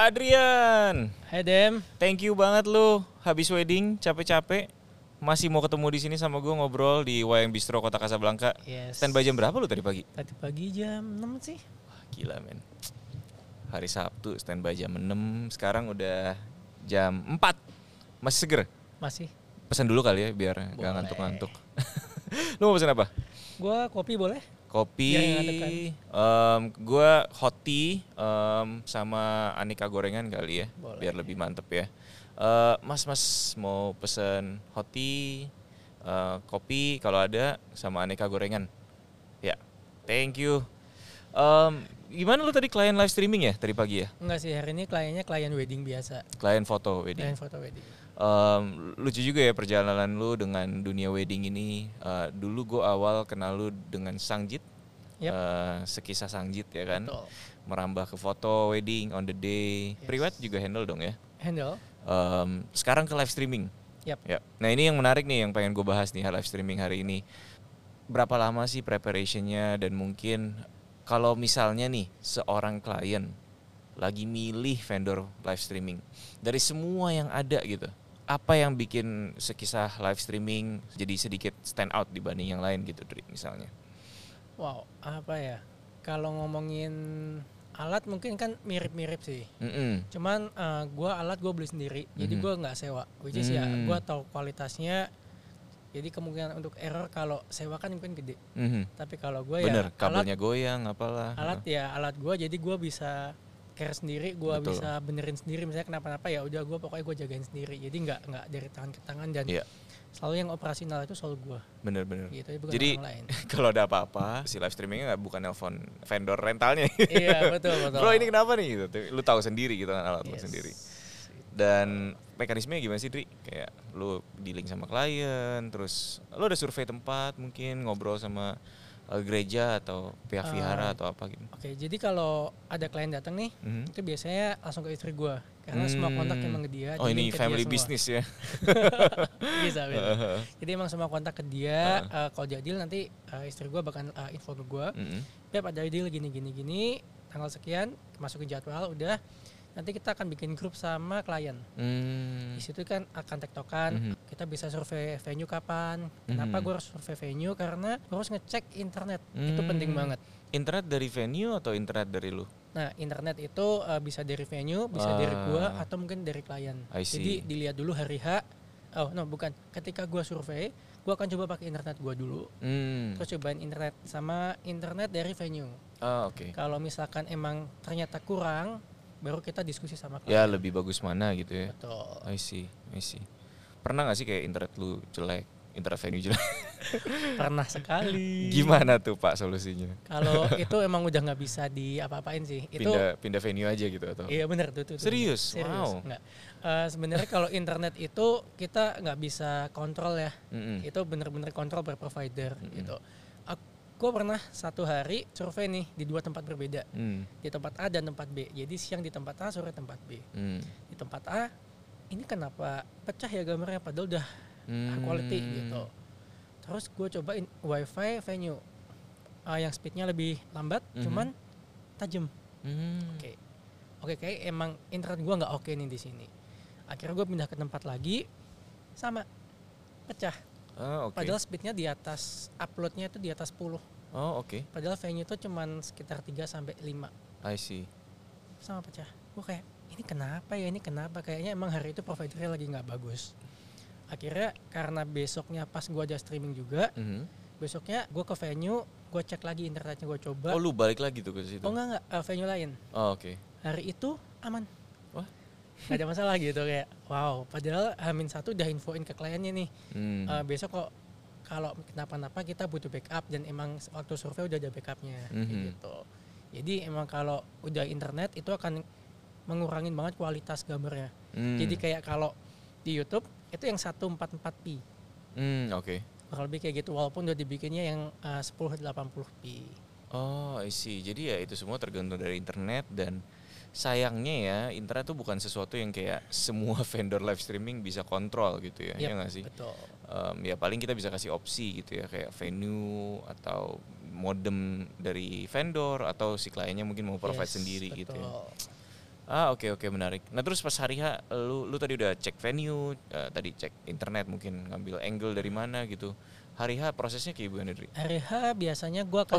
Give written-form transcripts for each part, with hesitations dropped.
Adrian. Hai Dem. Thank you banget lu. Habis wedding, capek-capek. Masih mau ketemu di sini sama gue ngobrol di Wayang Bistro Kota Casablanca. Yes. Standby jam berapa lu tadi pagi? Tadi pagi jam 6 sih. Wah, gila men. Hari Sabtu standby jam 6. Sekarang udah jam 4. Masih seger? Masih. Pesan dulu kali ya biar boleh. Gak ngantuk-ngantuk. Lu mau pesan apa? Gue kopi boleh? Kopi, gue hot tea sama aneka gorengan kali ya, boleh. Biar lebih mantep ya. Mas mau pesen hot tea, kopi kalau ada sama aneka gorengan. Ya, yeah. Thank you. Gimana lu tadi klien live streaming ya tadi pagi ya? Enggak sih, hari ini kliennya klien wedding biasa. Klien foto wedding. Klien foto wedding. Lucu juga ya perjalanan lu dengan dunia wedding ini. Dulu gue awal kenal lu dengan Sangjit, yep. Sekisah Sangjit ya kan. Betul. Merambah ke foto wedding on the day, yes. Priwet juga handle dong ya. Handle. Sekarang ke live streaming. Yep. Yep. Nah ini yang menarik nih yang pengen gue bahas nih live streaming hari ini. Berapa lama sih preparationnya dan mungkin kalau misalnya nih seorang klien lagi milih vendor live streaming dari semua yang ada gitu. Apa yang bikin sekisah live streaming jadi sedikit stand out dibanding yang lain gitu, Dri, misalnya? Wow, apa ya? Kalau ngomongin alat mungkin kan mirip-mirip sih. Mm-hmm. Cuman alat gue beli sendiri, mm-hmm. Jadi gue nggak sewa. Which is ya gue tahu kualitasnya. Jadi kemungkinan untuk error kalau sewa kan mungkin gede. Mm-hmm. Tapi kalau gue ya kabelnya goyang, apalah. Alat gue jadi gue bisa care sendiri, gue bisa benerin sendiri, misalnya kenapa-napa ya udah gue pokoknya gue jagain sendiri, jadi nggak dari tangan ke tangan dan yeah. Selalu yang operasional itu selalu gue. Bener-bener. Gitu, jadi kalau ada apa-apa si live streamingnya nggak bukan nelfon vendor rentalnya. Iya betul. Bro ini kenapa nih gitu, lu tahu sendiri gitu kan alat yes. Lu sendiri. Dan mekanismenya gimana sih Dri? Kayak lu dealing sama klien, terus lu ada survei tempat mungkin ngobrol sama gereja atau pihak vihara atau apa gitu. Oke, jadi kalau ada klien datang nih, itu biasanya langsung ke istri gue. Karena semua kontak emang ke dia. Oh ini family business ya? Bisa. Jadi emang semua kontak ke dia, kalau jadi deal nanti istri gue bahkan info ke gue. Beb ada deal gini, tanggal sekian, masukin jadwal, udah. Nanti kita akan bikin grup sama klien. Di situ kan akan tektokan. Kita bisa survei venue kapan. Kenapa gue harus survei venue? Karena gue harus ngecek internet. Itu penting banget. Internet dari venue atau internet dari lu? Nah internet itu bisa dari venue, bisa dari gue, atau mungkin dari klien. Jadi dilihat dulu hari H. Ketika gue survei, gue akan coba pakai internet gue dulu. Terus cobain internet sama internet dari venue. Okay. Kalau misalkan emang ternyata kurang, baru kita diskusi sama klien. Ya lebih bagus mana gitu ya. Betul. I see. Pernah gak sih kayak internet lu jelek, internet venue jelek? Pernah sekali. Gimana tuh Pak solusinya? Kalau itu emang udah gak bisa di apa-apain sih. Pindah venue aja gitu atau? Iya benar tuh. Serius? Wow. Sebenarnya kalau internet itu kita gak bisa kontrol ya. Itu benar-benar kontrol per provider gitu. Gue pernah satu hari survei nih di dua tempat berbeda, di tempat A dan tempat B. Jadi siang di tempat A, sore tempat B. Di tempat A, ini kenapa pecah ya gambarnya padahal udah high quality gitu. Terus gue cobain wifi venue yang speednya lebih lambat, cuman tajam. Oke, kayak emang internet gue nggak oke nih di sini. Akhirnya gue pindah ke tempat lagi, sama pecah. Padahal speednya di atas, uploadnya itu di atas 10. Padahal venue itu cuma sekitar 3-5. I see. Sama pecah. Gue kayak, ini kenapa? Kayaknya emang hari itu providernya lagi gak bagus. Akhirnya karena besoknya pas gue ada streaming juga, besoknya gue ke venue, gue cek lagi internetnya, gue coba. Oh lu balik lagi tuh ke situ? Oh enggak, venue lain. Oke. Hari itu aman. Wah. Gak ada masalah gitu kayak wow, padahal H-1 udah infoin ke kliennya nih besok kok kalau kenapa-napa kita butuh backup dan emang waktu survei udah ada backupnya gitu. Jadi emang kalau udah internet itu akan mengurangin banget kualitas gambarnya. Jadi kayak kalau di YouTube itu yang 144p. Bakal lebih kayak gitu walaupun udah dibikinnya yang 1080p. Oh, I see. Jadi ya itu semua tergantung dari internet dan sayangnya ya internet tuh bukan sesuatu yang kayak semua vendor live streaming bisa kontrol gitu ya, ya nggak sih? Betul. Ya paling kita bisa kasih opsi gitu ya kayak venue atau modem dari vendor atau si kliennya mungkin mau provide sendiri betul. Gitu ya. Ah, oke, menarik. Nah, terus pas hari H lu tadi udah cek venue, tadi cek internet mungkin ngambil angle dari mana gitu. Hari H prosesnya kayak gimana, Dri? Hari H biasanya gua kan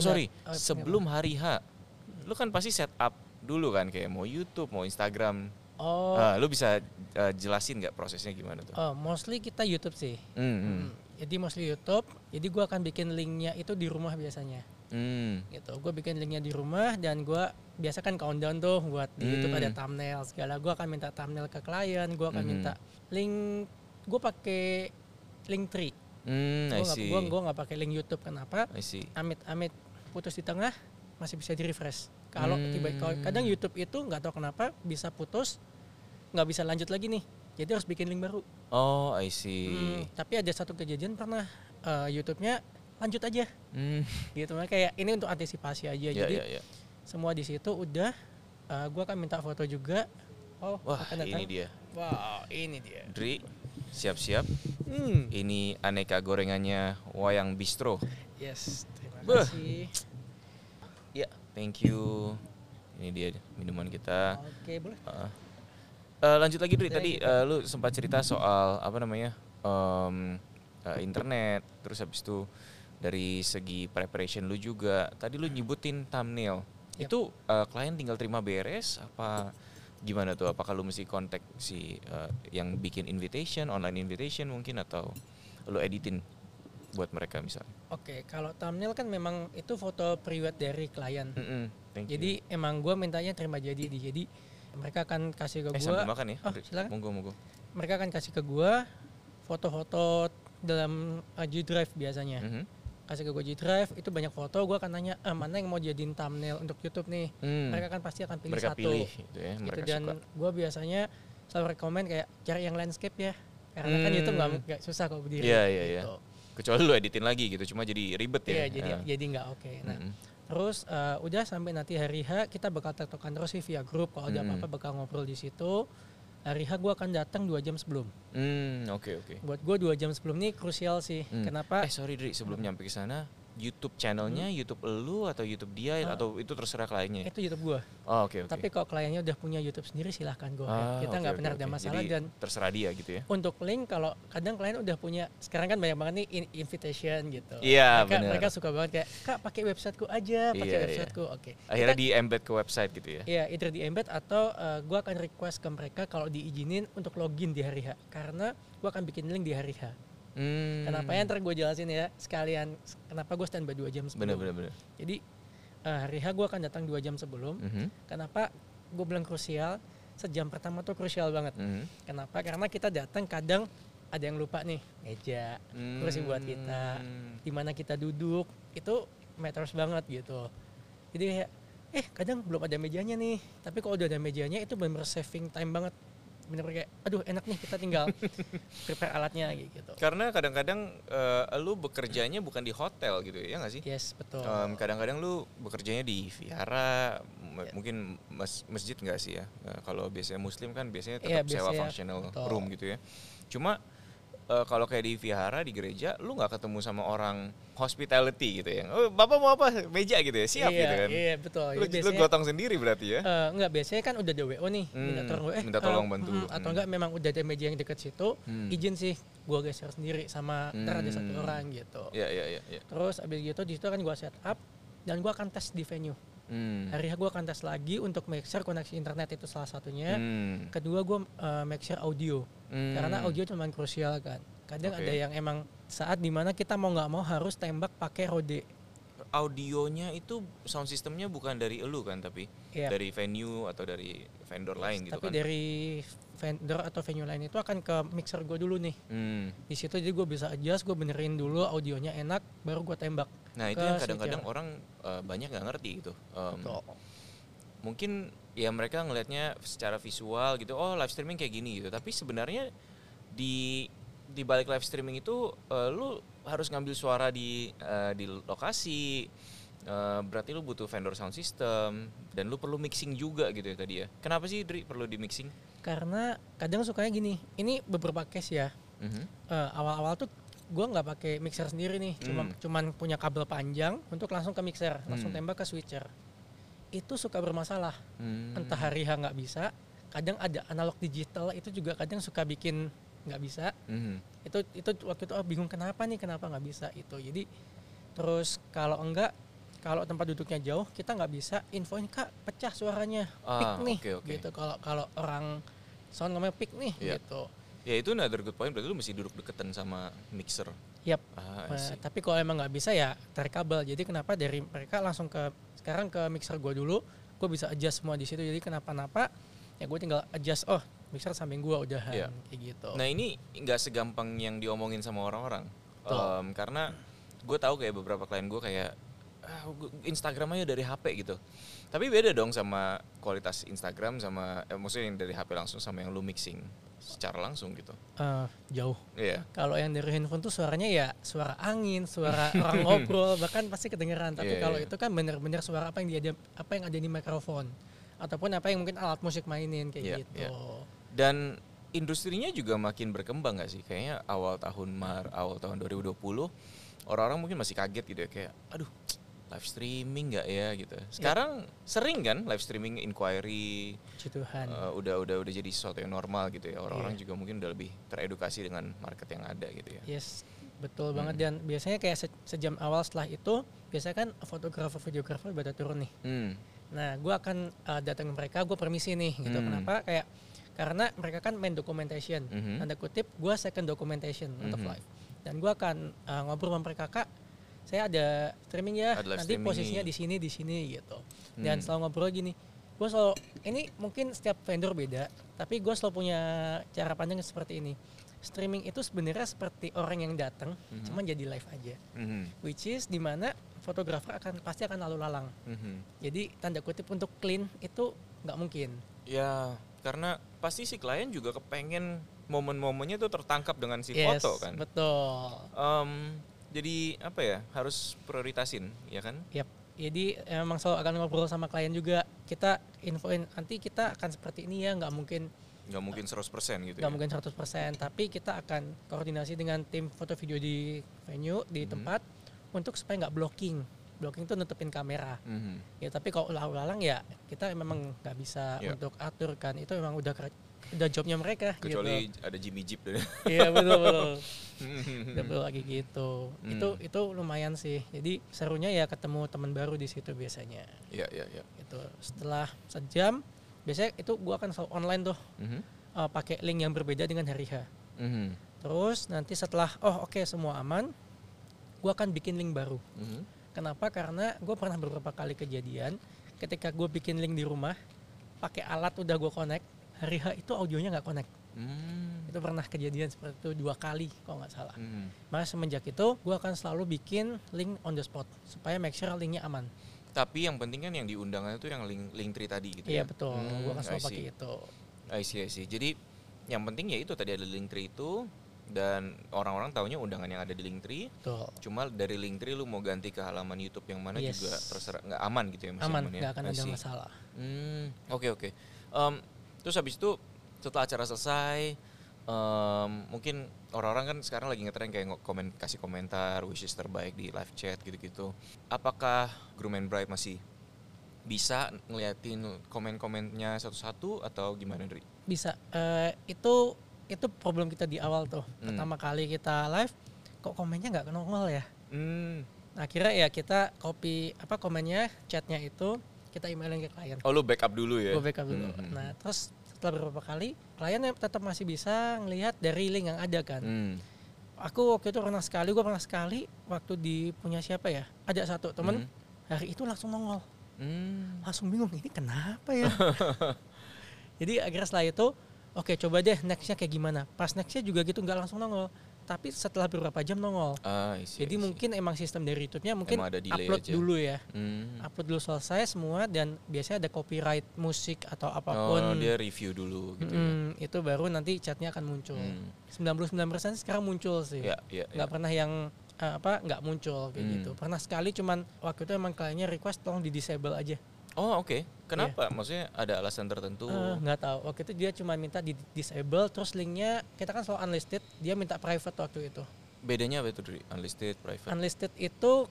sebelum hari H. Lu kan pasti set up dulu kan, kayak mau YouTube, mau Instagram. Oh. Lu bisa jelasin nggak prosesnya gimana tuh? Oh, mostly kita YouTube sih. Jadi mostly YouTube. Jadi gua akan bikin linknya itu di rumah biasanya. Gitu, gue bikin linknya di rumah dan gue biasa kan countdown tuh buat di YouTube ada thumbnail segala. Gue akan minta thumbnail ke klien, gue akan minta link, gue pakai Linktree. Gue nggak pakai link YouTube. Kenapa? Amit-amit putus di tengah masih bisa di refresh. Kalau kadang YouTube itu nggak tahu kenapa bisa putus, nggak bisa lanjut lagi nih. Jadi harus bikin link baru. Oh, I see. Tapi ada satu kejadian pernah YouTube-nya lanjut aja, gitu. Makanya kayak ini untuk antisipasi aja. Yeah, jadi semua di situ udah. Gue akan minta foto juga. Oh, wah, ini dia. Wow, ini dia. Dri, siap-siap. Ini aneka gorengannya Wayang Bistro. Yes, terima kasih. Ya, thank you. Ini dia minuman kita. Oke, boleh. Lanjut lagi, Dri. Tadi lu sempat cerita soal apa namanya internet. Terus habis itu dari segi preparation lu juga, tadi lu nyebutin thumbnail. Yep. Itu klien tinggal terima beres apa gimana tuh? Apakah lu mesti kontak si yang bikin invitation, online invitation mungkin, atau lu editin buat mereka misalnya? Oke, kalau thumbnail kan memang itu foto prewed dari klien. Jadi emang gue mintanya terima jadi mereka akan kasih ke gue. Sambil makan ya? Oh, silakan. Monggo. Mereka akan kasih ke gue foto-foto dalam G Drive biasanya. Kasih ke gue G Drive, itu banyak foto, gue akan nanya mana yang mau jadiin thumbnail untuk YouTube nih. Mereka kan pasti akan pilih mereka satu. Pilih, gitu ya, mereka gitu, dan gue biasanya selalu rekomend kayak cari yang landscape ya, karena kan YouTube nggak susah kalau berdiri. Iya. Gitu. Kecuali lu editin lagi gitu, cuma jadi ribet ya. Jadi nggak oke. Nah, terus udah sampai nanti hari H kita bakal tektokan terus sih via grup, kalau ada apa-apa bakal ngobrol di situ. Hari H gue akan datang 2 jam sebelum. Oke. Buat gue 2 jam sebelum ini krusial sih. Kenapa? Sorry Dri, sebelum nyampe ke sana, YouTube channelnya YouTube elu atau YouTube dia atau itu terserah kliennya? Itu YouTube gue. Oke. Tapi kalau kliennya udah punya YouTube sendiri silahkan go ahead. Kita nggak pernah ada masalah. Jadi, dan terserah dia gitu ya. Untuk link kalau kadang klien udah punya, sekarang kan banyak banget nih invitation gitu. Iya, benar. Mereka suka banget kayak, "Kak, pakai websiteku aja, pakai websiteku." Oke. Akhirnya di embed ke website gitu ya. Iya, either di embed atau gue akan request ke mereka kalau diizinin untuk login di hari H, karena gue akan bikin link di hari H. Kenapa ya, ntar gue jelasin ya sekalian kenapa gue standby 2 jam sebelum. Bener. Jadi hari H gue akan datang 2 jam sebelum. Kenapa gue bilang krusial, sejam pertama tuh krusial banget. Kenapa? Karena kita datang kadang ada yang lupa nih meja, kursi buat kita, di mana kita duduk itu matters banget gitu. Jadi kadang belum ada mejanya nih, tapi kalau udah ada mejanya itu bener-bener saving time banget. Bener-bener kayak, aduh enak nih, kita tinggal prepare alatnya gitu. Karena kadang-kadang lu bekerjanya bukan di hotel gitu ya nggak sih? Yes, betul. Kadang-kadang lu bekerjanya di vihara, mungkin masjid nggak sih ya? Kalau biasanya muslim kan biasanya tetap sewa functional room gitu ya. Cuma kalau kayak di vihara, di gereja, lu nggak ketemu sama orang hospitality gitu ya. Oh, bapak mau apa? Meja gitu ya, siap gitu kan. Iya, betul. Lu gotong sendiri berarti ya? Enggak, biasanya kan udah ada WO nih. Minta tolong bantu. Atau enggak memang udah ada meja yang dekat situ, izin sih gue geser sendiri sama ntar ada satu orang gitu. Iya. Terus abis gitu di situ kan gue set up dan gue akan tes di venue. Hari gue akan tes lagi untuk make sure koneksi internet itu salah satunya. Kedua gue make sure audio, karena audio cuman krusial kan. Kadang ada yang emang saat dimana kita mau nggak mau harus tembak pakai rode. Audionya itu sound systemnya bukan dari elu kan, tapi dari venue atau dari vendor lain gitu. Tapi kan dari vendor atau venue lain itu akan ke mixer gue dulu nih. Di situ jadi gue bisa adjust, gue benerin dulu audionya enak, baru gue tembak. Nah itu yang kadang-kadang orang banyak nggak ngerti gitu. Mungkin ya mereka ngelihatnya secara visual gitu, oh live streaming kayak gini gitu. Tapi sebenarnya di balik live streaming itu lu harus ngambil suara di lokasi. Berarti lu butuh vendor sound system dan lu perlu mixing juga gitu ya tadi ya. Kenapa sih Dri perlu di mixing? Karena kadang sukanya gini. Ini beberapa case ya. Awal-awal tuh gue nggak pakai mixer sendiri nih, cuman punya kabel panjang untuk langsung ke mixer, langsung tembak ke switcher. itu suka bermasalah. Entah hari H nggak bisa, kadang ada analog digital itu juga kadang suka bikin nggak bisa. Itu waktu itu bingung kenapa nggak bisa itu. Jadi terus kalau tempat duduknya jauh kita nggak bisa infoin, Kak pecah suaranya, pik nih okay. gitu. Kalau orang sound ngomongnya pik nih gitu. Ya itu another good point, berarti lu mesti duduk deketan sama mixer. Yap. Tapi kalau emang nggak bisa ya tarik kabel. Jadi kenapa dari mereka langsung sekarang ke mixer gue dulu, gue bisa adjust semua di situ. Jadi kenapa-napa ya gue tinggal adjust. Oh mixer samping gue udahan kayak gitu. Nah ini nggak segampang yang diomongin sama orang-orang. Karena gue tahu kayak beberapa klien gue kayak Instagram aja dari HP gitu. Tapi beda dong sama kualitas Instagram sama maksudnya yang dari HP langsung sama yang lu mixing secara langsung gitu. Jauh. Iya. Kalau yang dari handphone tuh suaranya ya suara angin, suara orang ngobrol, bahkan pasti kedengeran. Tapi kalau itu kan benar-benar suara apa yang ada di mikrofon ataupun apa yang mungkin alat musik mainin kayak gitu. Yeah. Dan industrinya juga makin berkembang enggak sih? Kayaknya awal tahun 2020 orang-orang mungkin masih kaget gitu ya, kayak aduh live streaming nggak ya gitu. Sekarang sering kan live streaming inquiry. Udah jadi sesuatu yang normal gitu ya. Orang-orang juga mungkin udah lebih teredukasi dengan market yang ada gitu ya. Yes, betul banget. Dan biasanya kayak sejam awal setelah itu biasanya kan fotografer-videografer pada turun nih. Nah, gue akan datang ke mereka, gue permisi nih gitu. Kenapa? Kayak karena mereka kan main documentation. Tanda kutip, gue second documentation untuk live. Dan gue akan ngobrol sama mereka, Kak. Saya ada streaming ya, nanti posisinya di sini gitu. Dan selalu ngobrol gini, gue selalu, ini mungkin setiap vendor beda, tapi gue selalu punya cara pandang seperti ini. Streaming itu sebenarnya seperti orang yang datang, cuman jadi live aja. Which is dimana fotografer pasti akan lalu lalang. Jadi tanda kutip untuk clean itu nggak mungkin. Ya, karena pasti si klien juga kepengen momen-momennya tuh tertangkap dengan si foto kan. Betul. Jadi apa ya, harus prioritasin ya kan? Yap. Jadi emang selalu akan ngobrol sama klien juga. Kita infoin nanti kita akan seperti ini ya, nggak mungkin 100% gitu. Nggak mungkin 100%, tapi kita akan koordinasi dengan tim foto video di venue, di tempat untuk supaya nggak blocking. Blocking itu nutupin kamera. Ya tapi kalau lalang ya kita memang nggak bisa untuk atur kan. Itu memang udah jobnya mereka. Kecuali gitu. Ada Jimmy Jeep deh. Iya betul. Betul lagi gitu. Itu lumayan sih. Jadi serunya ya ketemu teman baru di situ biasanya. Iya. Itu setelah sejam biasanya itu gua akan selalu online tuh. Pakai link yang berbeda dengan hari H. Terus nanti setelah semua aman, gua akan bikin link baru. Kenapa? Karena gua pernah beberapa kali kejadian ketika gua bikin link di rumah pakai alat udah gua connect. Hari H itu audionya nggak connect. Itu pernah kejadian seperti itu 2 kali kalau nggak salah. Maka semenjak itu gue akan selalu bikin link on the spot supaya make sure linknya aman. Tapi yang penting kan yang diundangannya itu yang link tree tadi gitu. Iya betul. Gue akan selalu pakai itu. I see. Jadi yang penting ya itu tadi ada link tree itu dan orang-orang taunya undangan yang ada di link tree. Betul. Cuma dari link tree lu mau ganti ke halaman YouTube yang mana juga terserah nggak aman gitu ya. Aman nggak akan ada masalah. Oke. Terus habis itu setelah acara selesai, mungkin orang-orang kan sekarang lagi ngetren kayak kasih komentar, wishes terbaik di live chat gitu-gitu. Apakah groom and bride masih bisa ngeliatin komen-komennya satu-satu atau gimana, Dri? Bisa. Itu problem kita di awal tuh. Pertama kali kita live, kok komennya nggak nongol ya? Nah, akhirnya ya kita copy komennya, chatnya itu. Kita emailin ke klien. Oh, lu backup dulu ya? Gue backup dulu. Nah, terus setelah beberapa kali, klien tetap masih bisa ngelihat dari link yang ada kan. Aku waktu itu gue pernah sekali waktu di punya siapa ya? Ada satu temen, hari itu langsung nongol. Langsung bingung, ini kenapa ya? Jadi akhirnya setelah itu, oke coba deh nextnya kayak gimana. Pas nextnya juga gitu, nggak langsung nongol. Tapi setelah beberapa jam nongol. Jadi mungkin emang sistem dari YouTube-nya mungkin upload aja dulu ya. Upload dulu selesai semua dan biasanya ada copyright musik atau apapun. Oh, dia review dulu gitu ya. Itu baru nanti chatnya akan muncul. 99% sekarang muncul sih. Nggak pernah yang nggak muncul kayak gitu. Pernah sekali cuman waktu itu emang kliennya request tolong di-disable aja. Oh, oke. Kenapa? Maksudnya ada alasan tertentu? Nggak tahu. Waktu itu dia cuma minta di-disable, terus linknya kita kan selalu unlisted, dia minta private waktu itu. Bedanya apa itu, Dri? Unlisted, private? Unlisted itu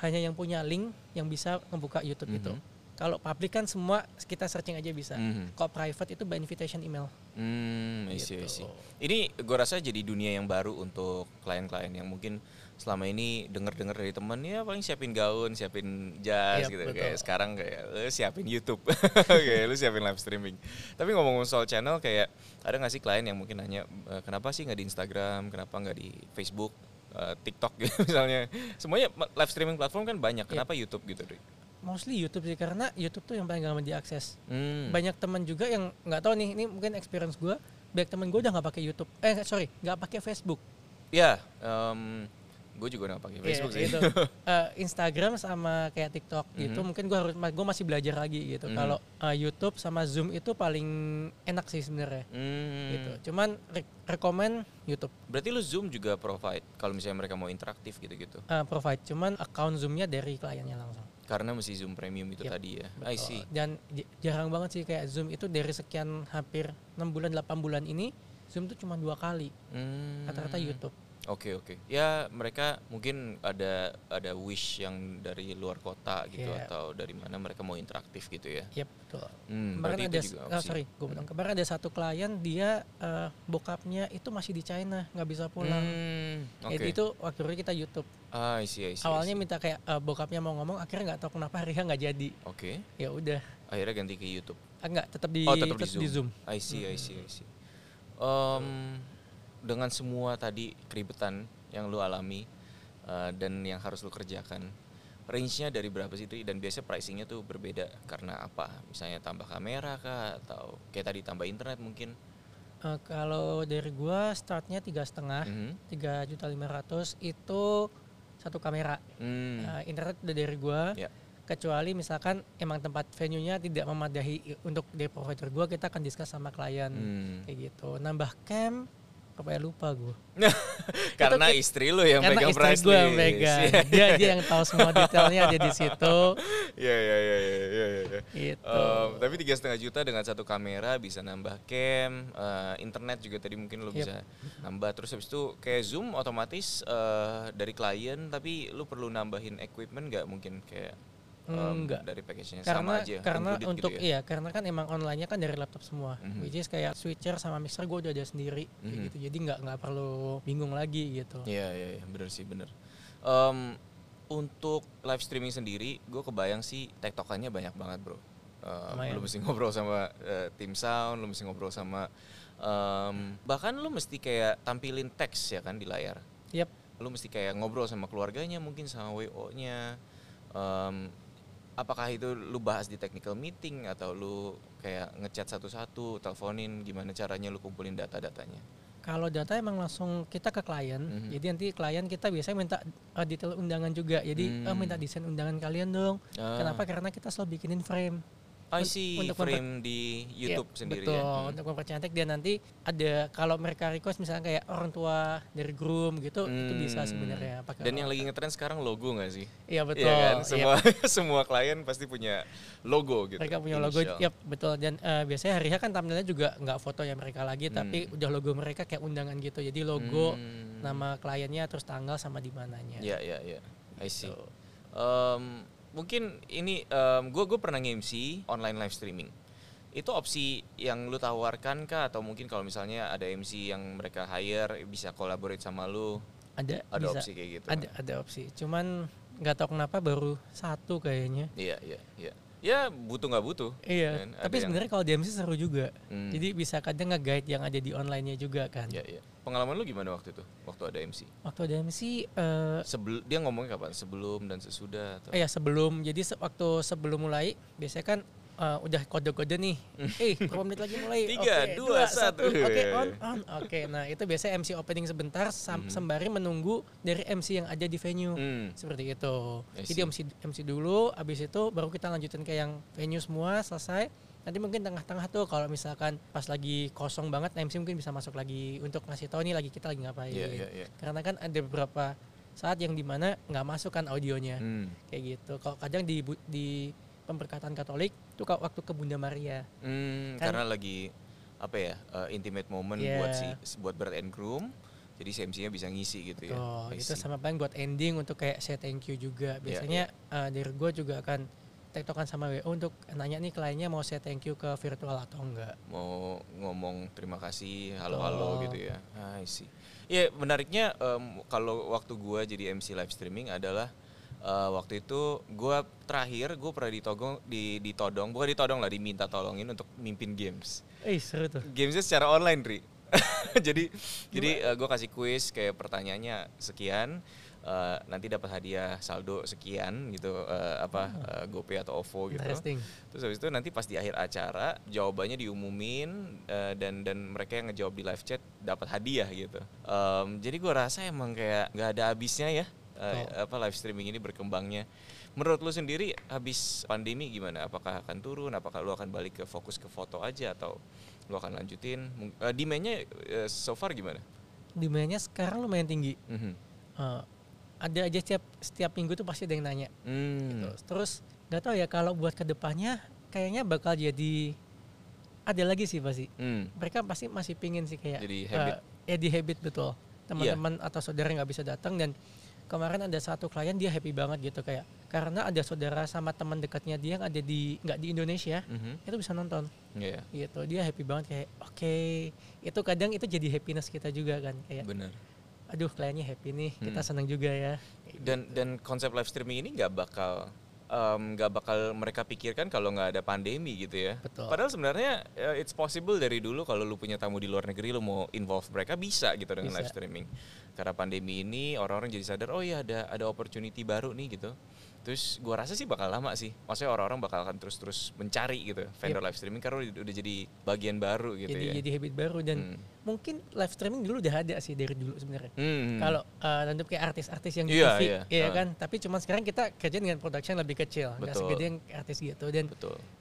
hanya yang punya link yang bisa membuka YouTube itu. Kalau public kan semua kita searching aja bisa. Kalau private itu by invitation email. Isi. Ini gue rasa jadi dunia yang baru untuk klien-klien yang mungkin selama ini dengar dari teman ya paling siapin gaun, siapin jas gitu. Betul. Kayak sekarang kayak siapin YouTube, kayak lu siapin live streaming. Tapi ngomong soal channel, kayak ada nggak sih klien yang mungkin nanya kenapa sih nggak di Instagram, kenapa nggak di Facebook, TikTok gitu misalnya. Semuanya live streaming platform kan banyak. Kenapa YouTube gitu, Dri? Mostly YouTube sih, karena YouTube tuh yang paling gampang diakses. Banyak teman juga yang nggak tahu nih, ini mungkin experience gue. Banyak teman gue udah nggak pakai YouTube. Nggak pakai Facebook. Ya, gue juga nggak pakai Facebook sih. Gitu. Instagram sama kayak TikTok gitu. Mungkin gue masih belajar lagi gitu. Kalau YouTube sama Zoom itu paling enak sih sebenarnya. Gitu. Cuman rekomend YouTube. Berarti lu Zoom juga provide kalau misalnya mereka mau interaktif gitu-gitu. Provide, cuman account Zoom-nya dari kliennya langsung. Karena mesti Zoom Premium itu tadi ya. I see. Dan jarang banget sih kayak Zoom itu dari sekian hampir 6 bulan, 8 bulan ini Zoom tuh cuma 2 kali. Kata-kata YouTube. Oke. Ya mereka mungkin ada wish yang dari luar kota gitu atau dari mana mereka mau interaktif gitu ya. Iya, betul. Kemarin ada kemarin ada satu klien dia bokapnya itu masih di China, nggak bisa pulang. Jadi itu waktu itu kita YouTube. I see. Awalnya minta kayak bokapnya mau ngomong, akhirnya nggak tahu kenapa Riha nggak jadi. Oke. Ya udah. Akhirnya ganti ke YouTube. Enggak, tetap di Zoom. I see. Dengan semua tadi keribetan yang lu alami dan yang harus lu kerjakan, range-nya dari berapa sih itu, dan biasanya pricing-nya tuh berbeda karena apa? Misalnya tambah kamera kah, atau kayak tadi tambah internet mungkin? Kalau dari gua startnya 3,5, 3.500.000 itu 1 kamera. Internet udah dari gua. Kecuali misalkan emang tempat venue-nya tidak memadai untuk dari provider gua, kita akan discuss sama klien kayak gitu. Nambah cam kayak lupa gue. Karena istri lu yang megang price list. Karena istri gue yang megang. Dia yang tahu semua detailnya ada di situ. Iya. Gitu. Tapi 3,5 juta dengan 1 kamera, bisa nambah cam, internet juga tadi mungkin lu bisa nambah. Terus habis itu kayak Zoom otomatis dari klien, tapi lu perlu nambahin equipment nggak mungkin kayak enggak dari package-nya sama aja. Karena untuk gitu ya? Karena kan emang online-nya kan dari laptop semua. Which is kayak switcher sama mixer gue udah ada sendiri gitu. Jadi enggak perlu bingung lagi gitu. Iya, benar. Untuk live streaming sendiri gue kebayang sih tektokannya banyak banget, Bro. Lu mesti ngobrol sama tim sound, lu mesti ngobrol sama bahkan lu mesti kayak tampilin teks ya kan di layar. Lu mesti kayak ngobrol sama keluarganya, mungkin sama WO-nya. Apakah itu lu bahas di technical meeting atau lu kayak ngechat satu-satu, teleponin, gimana caranya lu kumpulin data-datanya? Kalau data emang langsung kita ke klien, jadi nanti klien kita biasanya minta detail undangan juga. Jadi minta desain undangan kalian dong. Kenapa? Karena kita selalu bikinin frame. I see, untuk frame di YouTube sendiri. Betul, ya? Untuk mempercantik dia nanti ada, kalau mereka request misalnya kayak orang tua dari groom gitu, itu bisa sebenarnya. Dan yang lagi ngetrend sekarang logo nggak sih? Iya betul. Iya kan? Semua klien pasti punya logo gitu. Mereka punya logo, betul. Dan biasanya hari-hari kan thumbnailnya juga nggak foto ya mereka lagi, tapi udah logo mereka kayak undangan gitu. Jadi logo, nama kliennya, terus tanggal sama di mananya. Iya. I see. Mungkin ini gue pernah nge-MC online live streaming. Itu opsi yang lu tawarkan kah, atau mungkin kalau misalnya ada MC yang mereka hire bisa collaborate sama lu? Ada bisa. Opsi kayak gitu. Ada opsi. Cuman nggak tahu kenapa baru 1 kayaknya. Iya. Ya butuh nggak butuh. Iya. Tapi sebenarnya kalau di MC seru juga. Jadi bisa kadang nge-guide yang ada di online-nya juga kan. Iya. Pengalaman lu gimana waktu itu? Waktu ada MC? Waktu ada MC... dia ngomongnya kapan? Sebelum dan sesudah? Atau? Iya, sebelum. Jadi waktu sebelum mulai, biasanya kan udah kode-kode nih. Berapa menit lagi mulai? 3, 2, 1. Oke, on. Oke, nah itu biasanya MC opening sebentar sembari menunggu dari MC yang ada di venue. Seperti itu. Jadi MC dulu, abis itu baru kita lanjutin ke yang venue semua, selesai. Nanti mungkin tengah-tengah tuh kalau misalkan pas lagi kosong banget, MC mungkin bisa masuk lagi untuk ngasih tahu nih kita lagi ngapain. Karena kan ada beberapa saat yang dimana nggak masuk kan audionya, kayak gitu. Kalau kadang di pemberkatan Katolik tuh waktu ke Bunda Maria, kan, karena lagi intimate moment buat bride and groom. Jadi si MC-nya bisa ngisi gitu. Betul, ya. Itu sama paling buat ending untuk kayak say thank you juga. Biasanya dari gue juga akan tektokan sama WO untuk nanya nih kliennya mau say thank you ke virtual atau enggak. Mau ngomong terima kasih, halo-halo gitu ya. I see. Iya, menariknya kalau waktu gua jadi MC live streaming adalah waktu itu gua terakhir pernah ditodong, bukan ditodong lah, diminta tolongin untuk mimpin games. Seru tuh. Gamesnya secara online, Ri. jadi gue kasih kuis kayak pertanyaannya sekian, nanti dapat hadiah saldo sekian gitu, GoPay atau OVO gitu. Terus habis itu nanti pas di akhir acara jawabannya diumumin, dan mereka yang ngejawab di live chat dapat hadiah gitu. Jadi gue rasa emang kayak nggak ada habisnya ya live streaming ini berkembangnya. Menurut lu sendiri habis pandemi gimana? Apakah akan turun? Apakah lu akan balik ke fokus ke foto aja atau lu akan lanjutin? Demand-nya so far gimana? Demand-nya sekarang lumayan tinggi. Ada aja setiap minggu tuh pasti ada yang nanya. Gitu. Terus nggak tahu ya kalau buat kedepannya kayaknya bakal jadi ada lagi sih pasti. Mereka pasti masih pingin sih kayak jadi habit. Di habit betul. Teman-teman atau saudara nggak bisa datang, dan kemarin ada satu klien dia happy banget gitu kayak karena ada saudara sama teman dekatnya dia yang ada di nggak di Indonesia itu bisa nonton gitu, dia happy banget kayak oke. Itu kadang itu jadi happiness kita juga kan kayak bener, aduh kliennya happy nih, kita senang juga ya gitu. Dan konsep live streaming ini nggak bakal mereka pikirkan kalau nggak ada pandemi gitu ya. Betul. Padahal sebenarnya it's possible dari dulu kalau lu punya tamu di luar negeri lu mau involve mereka bisa gitu dengan live streaming. Karena pandemi ini orang-orang jadi sadar oh iya ada opportunity baru nih gitu. Terus gua rasa sih bakal lama sih. Maksudnya orang-orang bakal akan terus mencari gitu vendor live streaming karena udah jadi bagian baru gitu ya. Jadi habit baru dan mungkin live streaming dulu udah ada sih dari dulu sebenarnya. Kalau nanti kayak artis-artis yang di TV ya kan, tapi cuma sekarang kita kerja dengan production lebih kecil, nggak segede yang artis gitu. Dan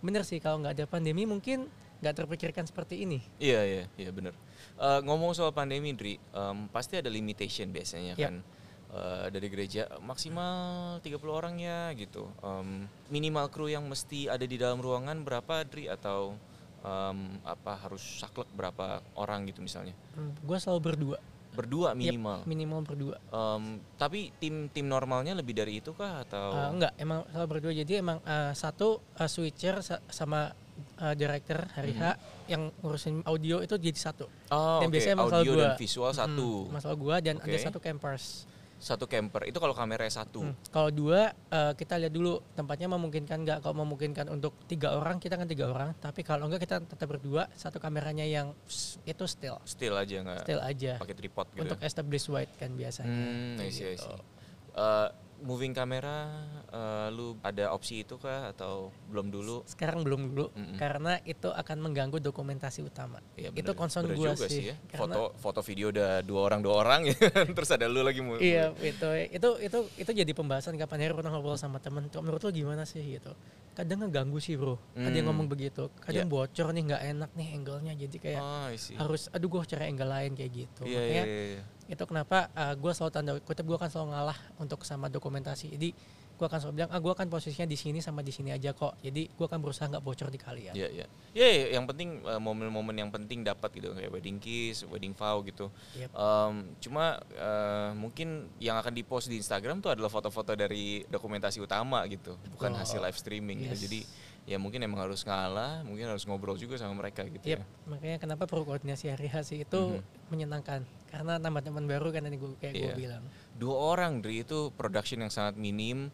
bener sih kalau nggak ada pandemi mungkin nggak terpikirkan seperti ini. Iya bener. Ngomong soal pandemi, Dri, pasti ada limitation biasanya kan. Dari gereja maksimal 30 orang ya gitu. Minimal kru yang mesti ada di dalam ruangan berapa, Dri, atau harus saklek berapa orang gitu misalnya? Gue selalu berdua minimal. Minimal berdua. Tapi tim normalnya lebih dari itu kah atau? Enggak, emang selalu berdua. Jadi emang satu switcher sama director hari H yang ngurusin audio itu jadi satu. Dan biasanya emang audio dan visual satu. Masalah gue dan ada satu campers. Satu camper itu kalau kameranya satu. Kalau dua kita lihat dulu tempatnya memungkinkan nggak. Kalau memungkinkan untuk 3 orang kita kan 3 orang. Tapi kalau enggak kita tetap berdua. Satu kameranya yang itu still. Still aja nggak. Still aja. Pakai tripod gitu. Untuk established wide kan biasanya. I see. Moving kamera lu ada opsi itu kah atau belum dulu? Sekarang belum dulu karena itu akan mengganggu dokumentasi utama. Ya, bener, itu concern gue sih. Ya. Foto video udah 2 orang ya. Terus ada lu lagi mau. Iya, itu jadi pembahasan kapan hari pernah ngobrol sama temen. Menurut lu gimana sih gitu? Kadang ngeganggu sih, Bro. Ada yang ngomong begitu. Kadang bocor nih, nggak enak nih angle-nya, jadi kayak harus aduh gue cari angle lain kayak gitu. Makanya itu kenapa gue selalu tanda kutip gue akan selalu ngalah untuk sama dokumentasi. Jadi gue akan selalu bilang gue akan posisinya di sini sama di sini aja kok. Jadi gue akan berusaha nggak bocor di kalian. Yang penting momen-momen yang penting dapat gitu kayak wedding kiss, wedding vow gitu. Cuma mungkin yang akan dipost di Instagram tuh adalah foto-foto dari dokumentasi utama gitu, bukan hasil live streaming gitu. Jadi ya mungkin emang harus ngalah, mungkin harus ngobrol juga sama mereka gitu ya. Makanya kenapa perlu koordinasi hari-hari itu menyenangkan. Karena tambah teman baru kan tadi gue bilang. 2 orang, Dri, itu production yang sangat minim.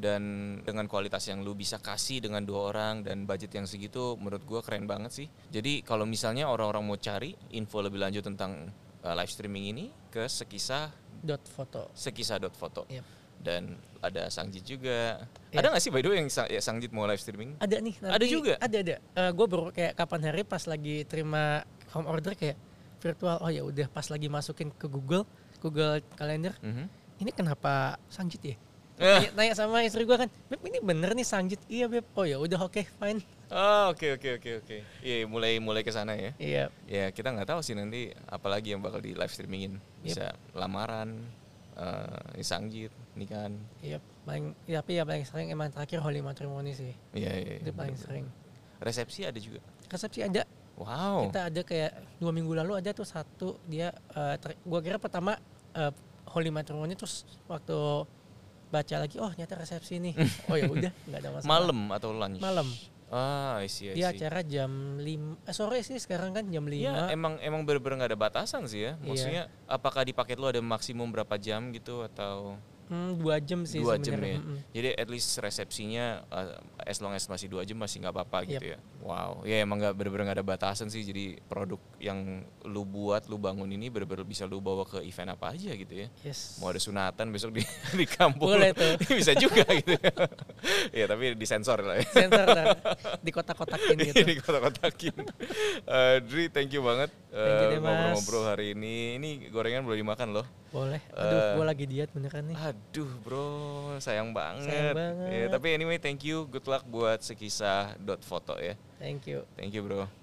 Dan dengan kualitas yang lu bisa kasih dengan 2 orang dan budget yang segitu menurut gue keren banget sih. Jadi kalau misalnya orang-orang mau cari info lebih lanjut tentang live streaming ini ke sekisah.photo. Sekisah.photo. Dan ada Sangjit juga. Ada nggak sih by the way yang Sangjit mau live streaming? Ada nih. Ada juga. Ada. Gue baru kayak kapan hari pas lagi terima home order kayak virtual. Oh ya udah pas lagi masukin ke Google Calendar. Ini kenapa Sangjit ya? Nanya sama istri gue kan, Beb ini bener nih Sangjit? Iya Beb. Oh ya udah oke fine. Oke. Iya mulai ke sana ya. Iya. Ya kita nggak tahu sih nanti apalagi yang bakal di live streamingin. Bisa lamaran. Sangjit, nikahan. Iya, paling tapi ya paling sering emang terakhir holy matrimony sih. Iya. Itu paling sering. Resepsi ada juga. Resepsi ada. Wow. Kita ada kayak 2 minggu lalu ada tuh satu dia gua kira pertama holy matrimony terus waktu baca lagi, oh ternyata resepsi nih. Oh ya udah, nggak ada masalah. Malam atau lunch? Malam. Ah, I see. Dia acara jam 5 sore sih sekarang kan jam 5. Ya, emang bener-bener nggak ada batasan sih ya. Maksudnya apakah di paket lo ada maksimum berapa jam gitu atau? 2 jam sih sebenarnya. Ya. Jadi at least resepsinya as long as masih 2 jam masih nggak apa-apa gitu ya. Wow, ya emang bener-bener nggak ada batasan sih. Jadi produk yang lu buat, lu bangun ini bener-bener bisa lu bawa ke event apa aja gitu ya. Yes. Mau ada sunatan besok di kampung, boleh tuh. Bisa juga gitu. Ya tapi disensor lah ya. Sensor lah, di kotak-kotakin gitu. Di kotak-kotakin. Dri, thank you banget ngobrol-ngobrol hari ini. Ini gorengan boleh dimakan loh. Boleh, aduh gue lagi diet beneran nih. Aduh bro, sayang banget. Sayang banget. Ya, tapi anyway, thank you, good luck buat sekisah.photo ya. Thank you bro.